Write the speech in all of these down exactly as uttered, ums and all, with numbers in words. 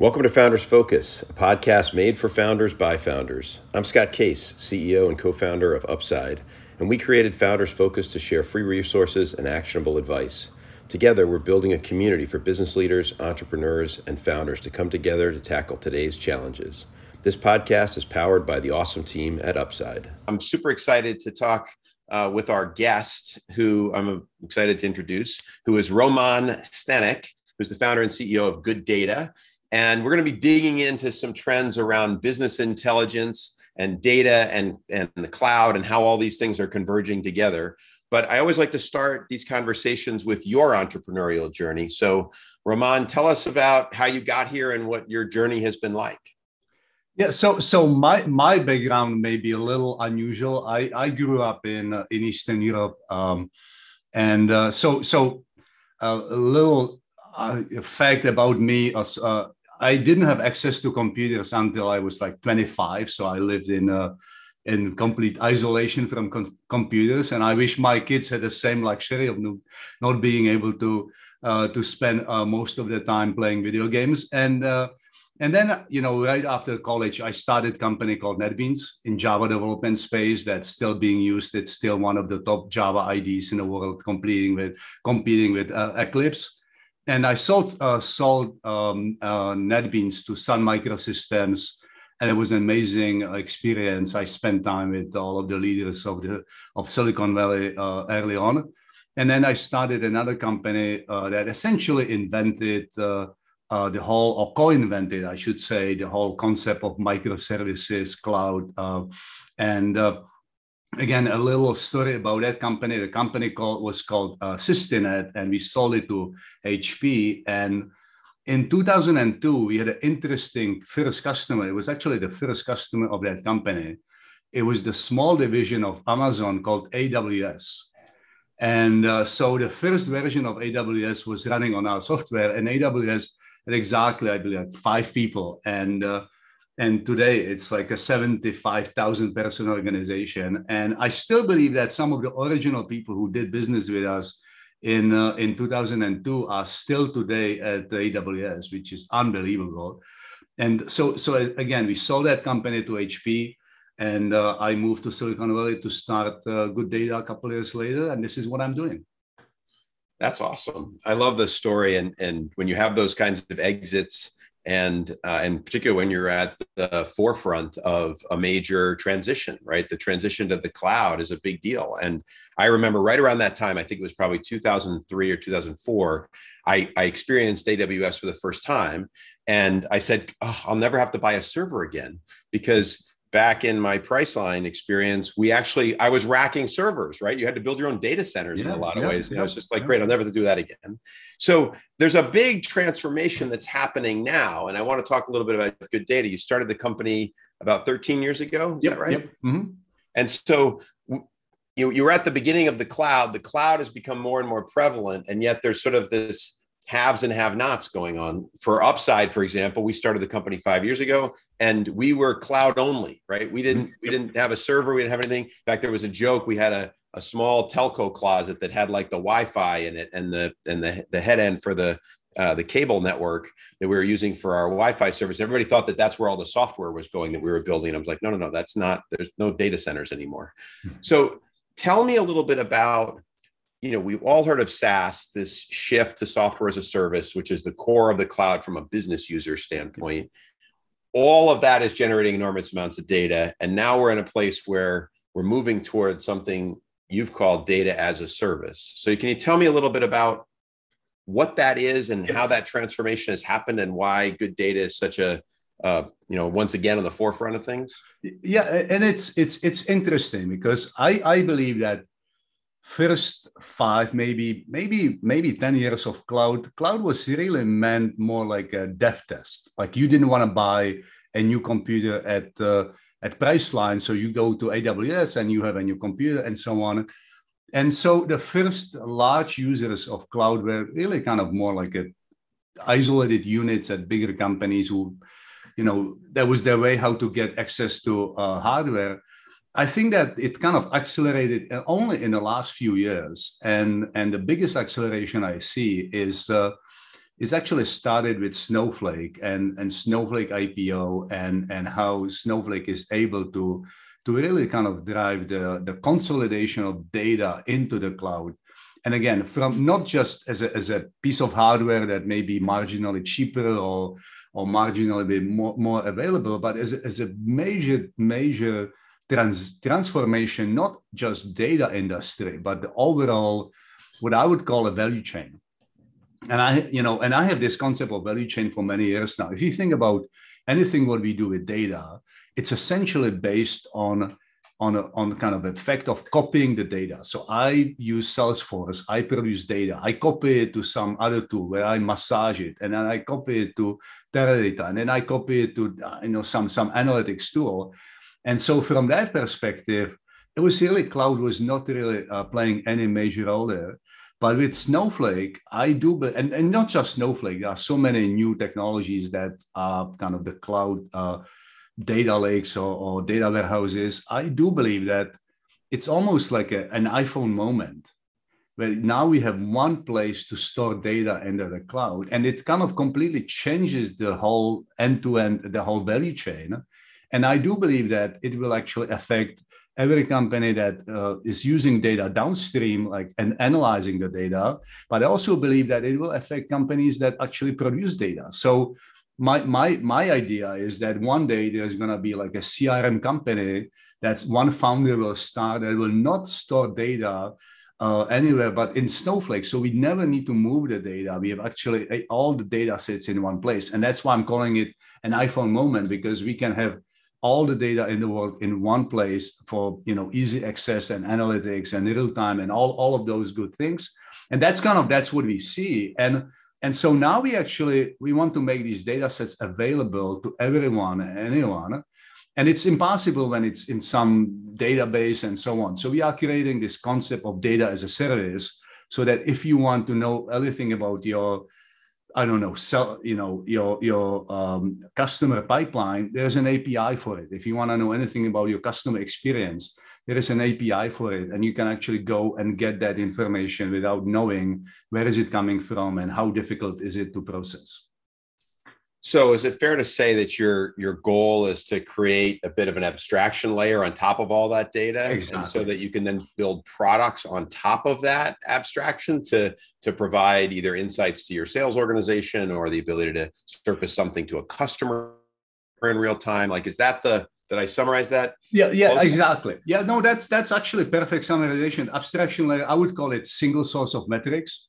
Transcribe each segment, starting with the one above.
Welcome to Founders Focus, a podcast made for founders by founders. I'm Scott Case, C E O and co-founder of Upside, and we created Founders Focus to share free resources and actionable advice. Together, we're building a community for business leaders, entrepreneurs, and founders to come together to tackle today's challenges. This podcast is powered by the awesome team at Upside. I'm super excited to talk uh, with our guest, who I'm excited to introduce, who is Roman Stanek, who's the founder and C E O of Good Data. And we're going to be digging into some trends around business intelligence and data and, and the cloud and how all these things are converging together. But I always like to start these conversations with your entrepreneurial journey. So, Roman, tell us about how you got here and what your journey has been like. Yeah, so so my my background may be a little unusual. I, I grew up in uh, in Eastern Europe, um, and uh, so so uh, a little uh, fact about me as. Uh, I didn't have access to computers until I was like twenty-five. So I lived in uh, in complete isolation from com- computers. And I wish my kids had the same luxury of no- not being able to uh, to spend uh, most of their time playing video games. And uh, and then, you know, right after college, I started a company called NetBeans in Java development space that's still being used. It's still one of the top Java I Ds in the world, competing with competing with uh, Eclipse. And I sold uh, sold um, uh, NetBeans to Sun Microsystems, and it was an amazing experience. I spent time with all of the leaders of the of Silicon Valley uh, early on, and then I started another company uh, that essentially invented uh, uh, the whole, or co-invented, I should say, the whole concept of microservices, cloud, uh, and uh, again, a little story about that company. The company called, was called uh, Systinet, and we sold it to H P. And in two thousand two, we had an interesting first customer. It was actually the first customer of that company. It was the small division of Amazon called A W S. And uh, so the first version of A W S was running on our software, and A W S had exactly, I believe, like five people. And uh, And today it's like a seventy-five thousand person organization. And I still believe that some of the original people who did business with us in uh, in two thousand two are still today at A W S, which is unbelievable. And so, so again, we sold that company to H P, and uh, I moved to Silicon Valley to start uh, Good Data a couple of years later. And this is what I'm doing. That's awesome. I love this story. And, and when you have those kinds of exits, and uh, in particular when you're at the forefront of a major transition, right? The transition to the cloud is a big deal. And I remember right around that time, I think it was probably two thousand three or two thousand four, I, I experienced A W S for the first time. And I said, oh, I'll never have to buy a server again, because back in my Priceline experience, we actually, I was racking servers, right? You had to build your own data centers yeah, in a lot of yeah, ways. And yeah, I was just like, yeah. great, I'll never have to do that again. So there's a big transformation that's happening now. And I want to talk a little bit about Good Data. You started the company about thirteen years ago, is yep, that right? Yep. Mm-hmm. And so you, you were at the beginning of the cloud. The cloud has become more and more prevalent. And yet there's sort of this haves and have-nots going on. For Upside, for example, we started the company five years ago, and we were cloud only, right? We didn't we didn't have a server, we didn't have anything. In fact, there was a joke. We had a, a small telco closet that had like the Wi-Fi in it and the and the, the head end for the uh, the cable network that we were using for our Wi-Fi service. Everybody thought that that's where all the software was going that we were building. I was like, no, no, no, that's not. There's no data centers anymore. So tell me a little bit about, you know, we've all heard of SaaS, this shift to software as a service, which is the core of the cloud from a business user standpoint. All of that is generating enormous amounts of data. And now we're in a place where we're moving towards something you've called data as a service. So can you tell me a little bit about what that is and how that transformation has happened and why Good Data is such a Uh, you know, once again on the forefront of things? Yeah, and it's it's it's interesting because I, I believe that first five, maybe, maybe, maybe ten years of cloud, cloud was really meant more like a dev test. Like you didn't want to buy a new computer at, uh, at Priceline. So you go to A W S and you have a new computer and so on. And so the first large users of cloud were really kind of more like a isolated units at bigger companies who, you know, that was their way how to get access to uh, hardware. I think that it kind of accelerated only in the last few years, and and the biggest acceleration I see is uh, is actually started with Snowflake and, and Snowflake I P O and, and how Snowflake is able to, to really kind of drive the, the consolidation of data into the cloud. And again, from not just as a, as a piece of hardware that may be marginally cheaper or, or marginally more, more available, but as a, as a major, major trans, transformation, not just data industry, but the overall, what I would call a value chain. And I, you know, and I have this concept of value chain for many years now. If you think about anything what we do with data, it's essentially based on, on, a, on kind of effect of copying the data. So I use Salesforce, I produce data, I copy it to some other tool where I massage it, and then I copy it to Teradata, and then I copy it to you know some some analytics tool. And so from that perspective, it was really cloud was not really uh, playing any major role there. But with Snowflake, I do, and, and not just Snowflake, there are so many new technologies that are kind of the cloud uh, data lakes or, or data warehouses. I do believe that it's almost like a, an iPhone moment, where now we have one place to store data under the cloud, and it kind of completely changes the whole end-to-end, the whole value chain. And I do believe that it will actually affect every company that uh, is using data downstream, like and analyzing the data, but I also believe that it will affect companies that actually produce data. So my my my idea is that one day there's going to be like a C R M company that's one founder will start that will not store data uh, anywhere but in Snowflake. So we never need to move the data. We have actually all the data sits in one place, and that's why I'm calling it an iPhone moment, because we can have all the data in the world in one place for you know easy access and analytics and real time and all, all of those good things. And that's kind of that's what we see. And and so now we actually we want to make these data sets available to everyone and anyone. And it's impossible when it's in some database and so on. So we are creating this concept of data as a service, so that if you want to know everything about your I don't know, sell, you know, your, your um, customer pipeline, there's an A P I for it. If you want to know anything about your customer experience, there is an A P I for it. And you can actually go and get that information without knowing where is it coming from and how difficult is it to process. So is it fair to say that your, your goal is to create a bit of an abstraction layer on top of all that data? Exactly. And so that you can then build products on top of that abstraction to, to provide either insights to your sales organization or the ability to surface something to a customer in real time? Like, is that the, did I summarize that? Yeah, yeah, close? Exactly. Yeah, no, that's, that's actually perfect summarization. Abstraction layer, I would call it single source of metrics.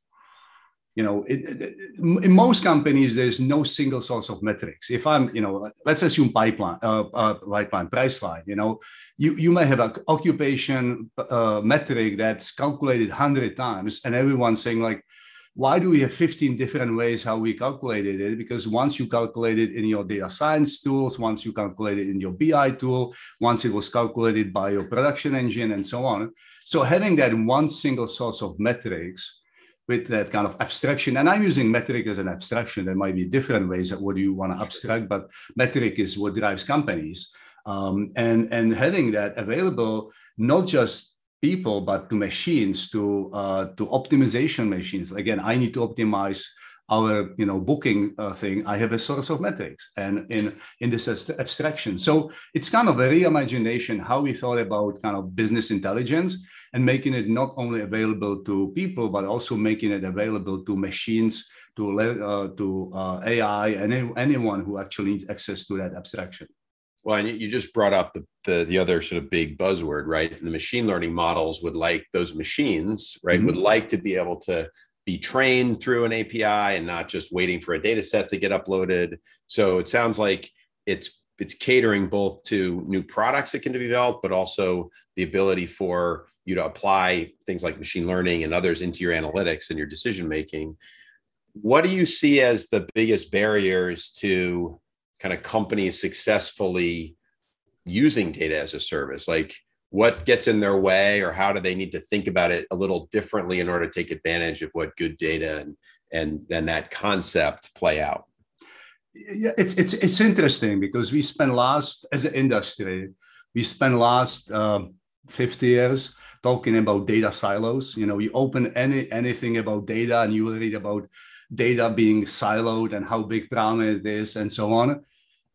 You know, it, it, in most companies, there's no single source of metrics. If I'm, you know, let's assume pipeline, uh, uh, pipeline, Priceline, you know, you, you may have an occupation uh, metric that's calculated a hundred times and everyone's saying like, why do we have fifteen different ways how we calculated it? Because once you calculate it in your data science tools, once you calculate it in your B I tool, once it was calculated by your production engine and so on. So having that one single source of metrics with that kind of abstraction, and I'm using metric as an abstraction. There might be different ways that what you want to abstract, but metric is what drives companies. Um, and, and having that available, not just people, but to machines, to, uh, to optimization machines. Again, I need to optimize our you know, booking uh, thing. I have a source of metrics and in, in this abstraction. So it's kind of a reimagination how we thought about kind of business intelligence, and making it not only available to people, but also making it available to machines, to, uh, to uh, A I, and any, anyone who actually needs access to that abstraction. Well, and you just brought up the, the, the other sort of big buzzword, right? And the machine learning models would like those machines, right, mm-hmm. would like to be able to be trained through an A P I and not just waiting for a data set to get uploaded. So it sounds like it's, it's catering both to new products that can be developed, but also the ability for you to apply things like machine learning and others into your analytics and your decision-making. What do you see as the biggest barriers to kind of companies successfully using data as a service? Like what gets in their way, or how do they need to think about it a little differently in order to take advantage of what good data and, and then that concept play out? Yeah, it's, it's, it's interesting because we spent last, as an industry, we spent last um, fifty years talking about data silos. You know, you open any anything about data and you will read about data being siloed and how big brown it is and so on.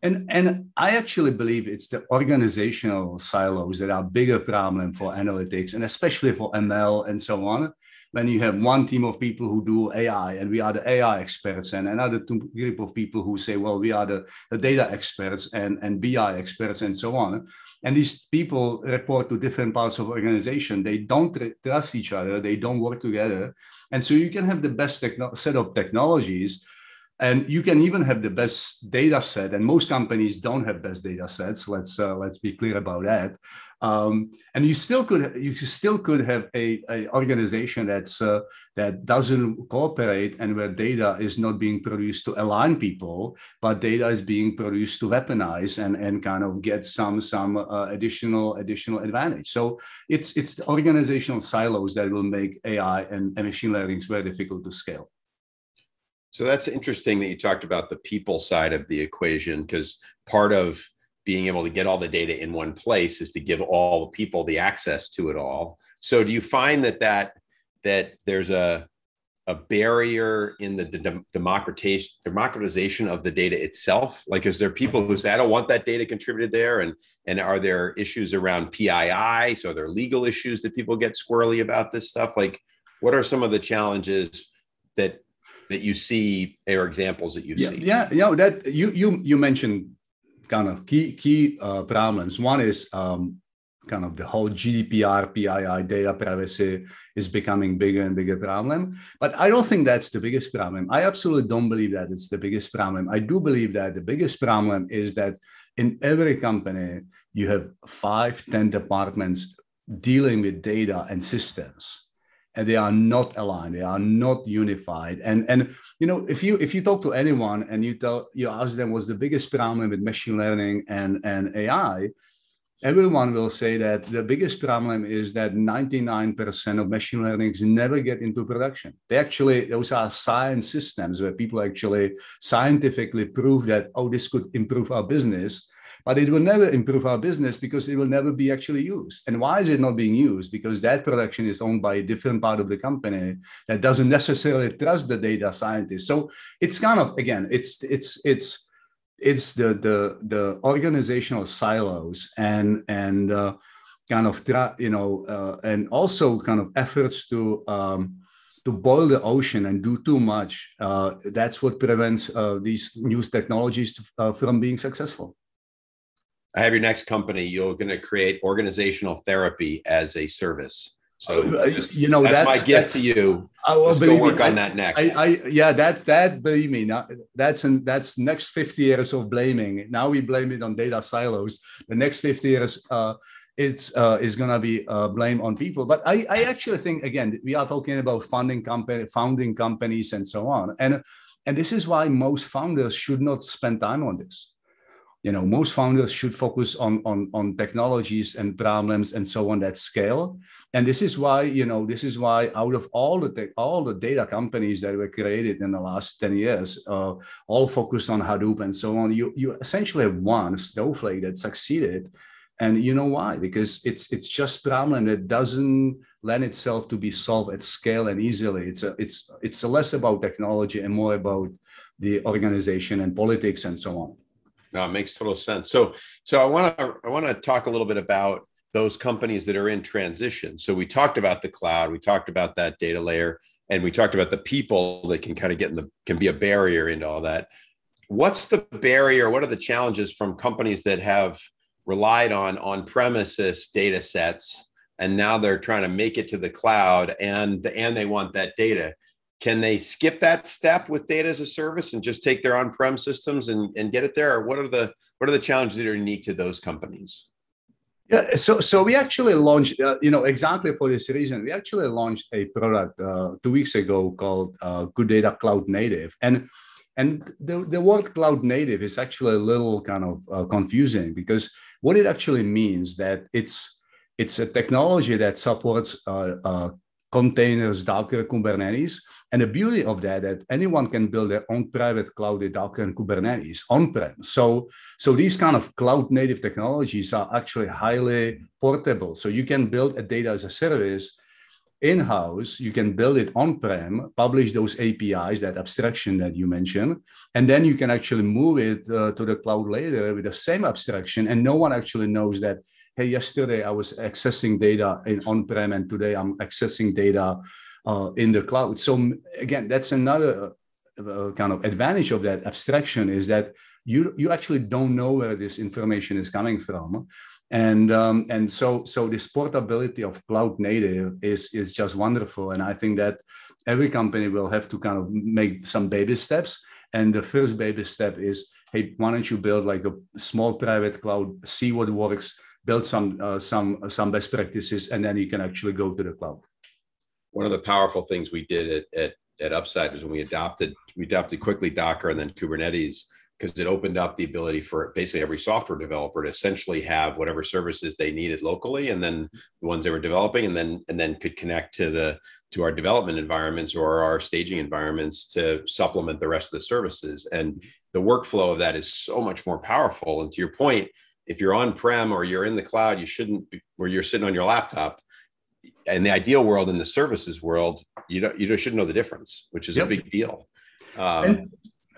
And, and I actually believe it's the organizational silos that are a bigger problem for analytics, and especially for M L and so on. When you have one team of people who do A I, and we are the A I experts, and another group of people who say, well, we are the, the data experts and, and B I experts and so on. And these people report to different parts of the organization. They don't trust each other. They don't work together. And so you can have the best techno- set of technologies, and you can even have the best data set. And most companies don't have best data sets. Let's uh, let's be clear about that. Um, and you still could you still could have a, a organization that's uh, that doesn't cooperate, and where data is not being produced to align people, but data is being produced to weaponize and, and kind of get some some uh, additional additional advantage. So it's it's the organizational silos that will make A I and, and machine learning very difficult to scale. So that's interesting that you talked about the people side of the equation, because part of being able to get all the data in one place is to give all the people the access to it all. So do you find that that that there's a a barrier in the de- democratization democratization of the data itself? Like, is there people who say, I don't want that data contributed there? And and are there issues around P I I? So are there legal issues that people get squirrely about this stuff? Like, what are some of the challenges that that you see or examples that you've yeah, seen? Yeah, you know, that you you you mentioned kind of key key uh, problems. One is um, kind of the whole G D P R, P I I, data privacy is becoming bigger and bigger problem. But I don't think that's the biggest problem. I absolutely don't believe that it's the biggest problem. I do believe that the biggest problem is that in every company, you have five, ten departments dealing with data and systems. And they are not aligned. They are not unified. And and you know, if you if you talk to anyone and you tell you ask them what's the biggest problem with machine learning and, and A I, everyone will say that the biggest problem is that ninety-nine percent of machine learnings never get into production. They actually, those are science systems where people actually scientifically prove that, oh, this could improve our business. But it will never improve our business because it will never be actually used. And why is it not being used? Because that production is owned by a different part of the company that doesn't necessarily trust the data scientist. So it's kind of, again, it's it's it's it's the the the organizational silos and and uh, kind of tra- you know uh, and also kind of efforts to. Um, to boil the ocean and do too much, uh, that's what prevents uh, these new technologies to, uh, from being successful. I have your next company. You're going to create organizational therapy as a service. So uh, just, you know that's, that's my gift that's, to you. I will go work me, on that next. I, I, yeah, that that believe me, that's an, that's next fifty years of blaming. Now we blame it on data silos. The next fifty years. Uh, It's uh, is going to be uh, blame on people, but I, I actually think again we are talking about funding company, founding companies, and so on, and and this is why most founders should not spend time on this. You know, most founders should focus on on on technologies and problems and so on that scale. And this is why you know this is why out of all the te- all the data companies that were created in the last ten years, uh, all focused on Hadoop and so on, you you essentially have one Snowflake that succeeded. And you know why? Because it's it's just a problem that doesn't lend itself to be solved at scale and easily. It's a, it's it's a less about technology and more about the organization and politics and so on. No, it makes total sense. So so I want to I want to talk a little bit about those companies that are in transition. So we talked about the cloud, we talked about that data layer, and we talked about the people that can kind of get in the can be a barrier into all that. What's the barrier? What are the challenges from companies that have relied on on-premises data sets, and now they're trying to make it to the cloud, and and they want that data? Can they skip that step with data as a service and just take their on-prem systems and, and get it there? Or what are the what are the challenges that are unique to those companies? Yeah, so so we actually launched, uh, you know, exactly for this reason, we actually launched a product uh, two weeks ago called uh, Good Data Cloud Native, and and the the word cloud native is actually a little kind of uh, confusing, because what it actually means that it's it's a technology that supports uh, uh, containers, Docker, Kubernetes. And the beauty of that, that anyone can build their own private cloud with Docker and Kubernetes on-prem. So, so these kind of cloud-native technologies are actually highly portable. So you can build a data as a service in-house, you can build it on-prem, publish those A P Is, that abstraction that you mentioned, and then you can actually move it uh, to the cloud later with the same abstraction. And no one actually knows that, hey, yesterday I was accessing data in on-prem and today I'm accessing data uh, in the cloud. So again, that's another uh, kind of advantage of that abstraction, is that you, you actually don't know where this information is coming from. And um, and so so this portability of cloud native is is just wonderful, and I think that every company will have to kind of make some baby steps. And the first baby step is, hey, why don't you build like a small private cloud, see what works, build some uh, some some best practices, and then you can actually go to the cloud. One of the powerful things we did at at, at Upside was when we adopted we adopted quickly Docker and then Kubernetes, because it opened up the ability for basically every software developer to essentially have whatever services they needed locally, and then the ones they were developing, and then and then could connect to the to our development environments or our staging environments to supplement the rest of the services. And the workflow of that is so much more powerful. And to your point, if you're on-prem or you're in the cloud, you shouldn't be, or you're sitting on your laptop. In the ideal world, in the services world, you don't you should know the difference, which is yep. a big deal. Um,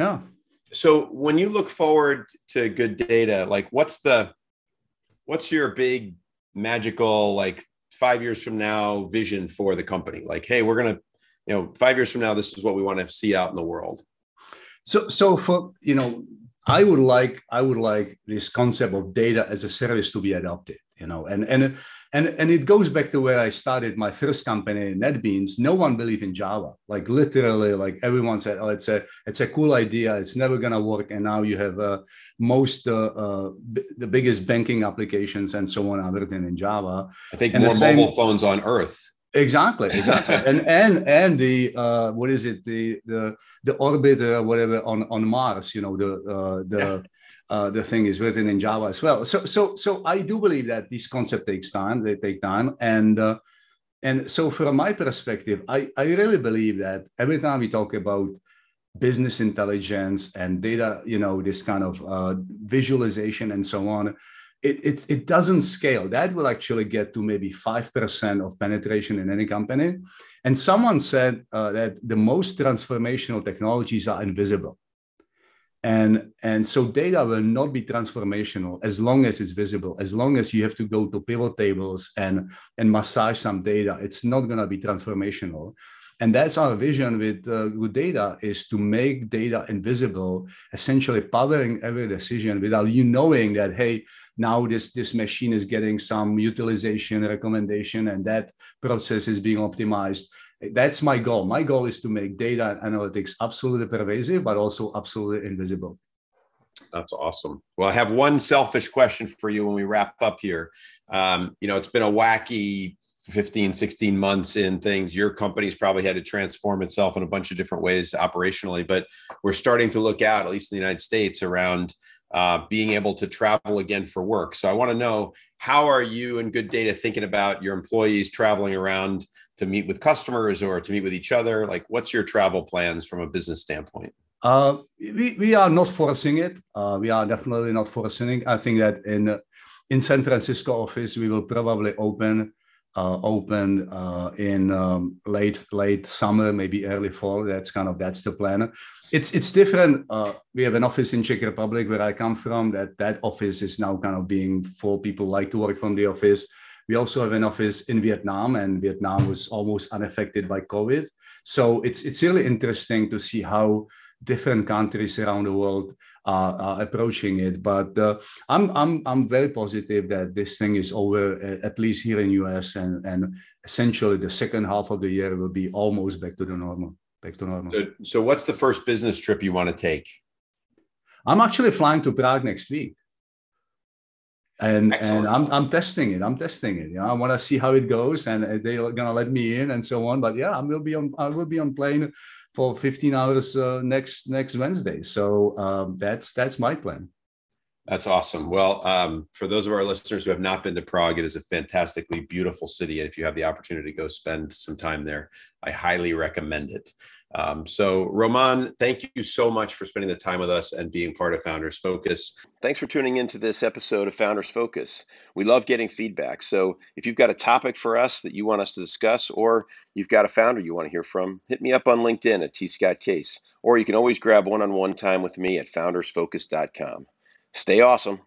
yeah. So when you look forward to Good Data, like what's the, what's your big magical, like five years from now vision for the company? Like, hey, we're going to, you know, five years from now, this is what we want to see out in the world. So, so for, you know, I would like, I would like this concept of data as a service to be adopted, you know, and, and, and, and it goes back to where I started my first company, NetBeans. No one believed in Java, like literally, like everyone said, oh, it's a, it's a cool idea. It's never going to work. And now you have uh, most, uh, uh, b- the biggest banking applications and so on are written in Java. I think and more same- mobile phones on earth. Exactly, exactly. and and and the uh, what is it the the the orbiter whatever on, on Mars, you know, the uh, the uh, the thing is written in Java as well. So so so I do believe that this concept takes time. They take time, and uh, and so from my perspective, I I really believe that every time we talk about business intelligence and data, you know, this kind of uh, visualization and so on. It, it, it doesn't scale. That will actually get to maybe five percent of penetration in any company. And someone said uh, that the most transformational technologies are invisible. And, and so data will not be transformational as long as it's visible, as long as you have to go to pivot tables and, and massage some data. It's not going to be transformational. And that's our vision with uh, Good Data, is to make data invisible, essentially powering every decision without you knowing that, hey, now this, this machine is getting some utilization recommendation and that process is being optimized. That's my goal. My goal is to make data and analytics absolutely pervasive, but also absolutely invisible. That's awesome. Well, I have one selfish question for you when we wrap up here. Um, you know, it's been a wacky fifteen, sixteen months in things. Your company's probably had to transform itself in a bunch of different ways operationally, but we're starting to look out, at least in the United States, around uh, being able to travel again for work. So I want to know, how are you and Good Data thinking about your employees traveling around to meet with customers or to meet with each other? Like, what's your travel plans from a business standpoint? Uh, we, we are not forcing it. Uh, we are definitely not forcing it. I think that in, in San Francisco office, we will probably open Uh, open uh, in um, late late summer, maybe early fall. That's kind of that's the plan. It's it's different. Uh, we have an office in Czech Republic where I come from. That that office is now kind of being for people like to work from the office. We also have an office in Vietnam, and Vietnam was almost unaffected by COVID. So it's it's really interesting to see how different countries around the world are, are approaching it, but uh, I'm I'm I'm very positive that this thing is over, at least here in U S, and and essentially the second half of the year will be almost back to the normal, back to normal. So, so what's the first business trip you want to take? I'm actually flying to Prague next week, and Excellent. and I'm I'm testing it. I'm testing it. You know, I want to see how it goes, and they're gonna let me in and so on. But yeah, I will be on I will be on plane for fifteen hours uh, next next Wednesday. So um, that's that's my plan. That's awesome. Well, um, for those of our listeners who have not been to Prague, it is a fantastically beautiful city. And if you have the opportunity to go spend some time there, I highly recommend it. Um, so Roman, thank you so much for spending the time with us and being part of Founders Focus. Thanks for tuning into this episode of Founders Focus. We love getting feedback. So if you've got a topic for us that you want us to discuss, or you've got a founder you want to hear from, hit me up on LinkedIn at T. Scott Case, or you can always grab one-on-one time with me at founders focus dot com. Stay awesome.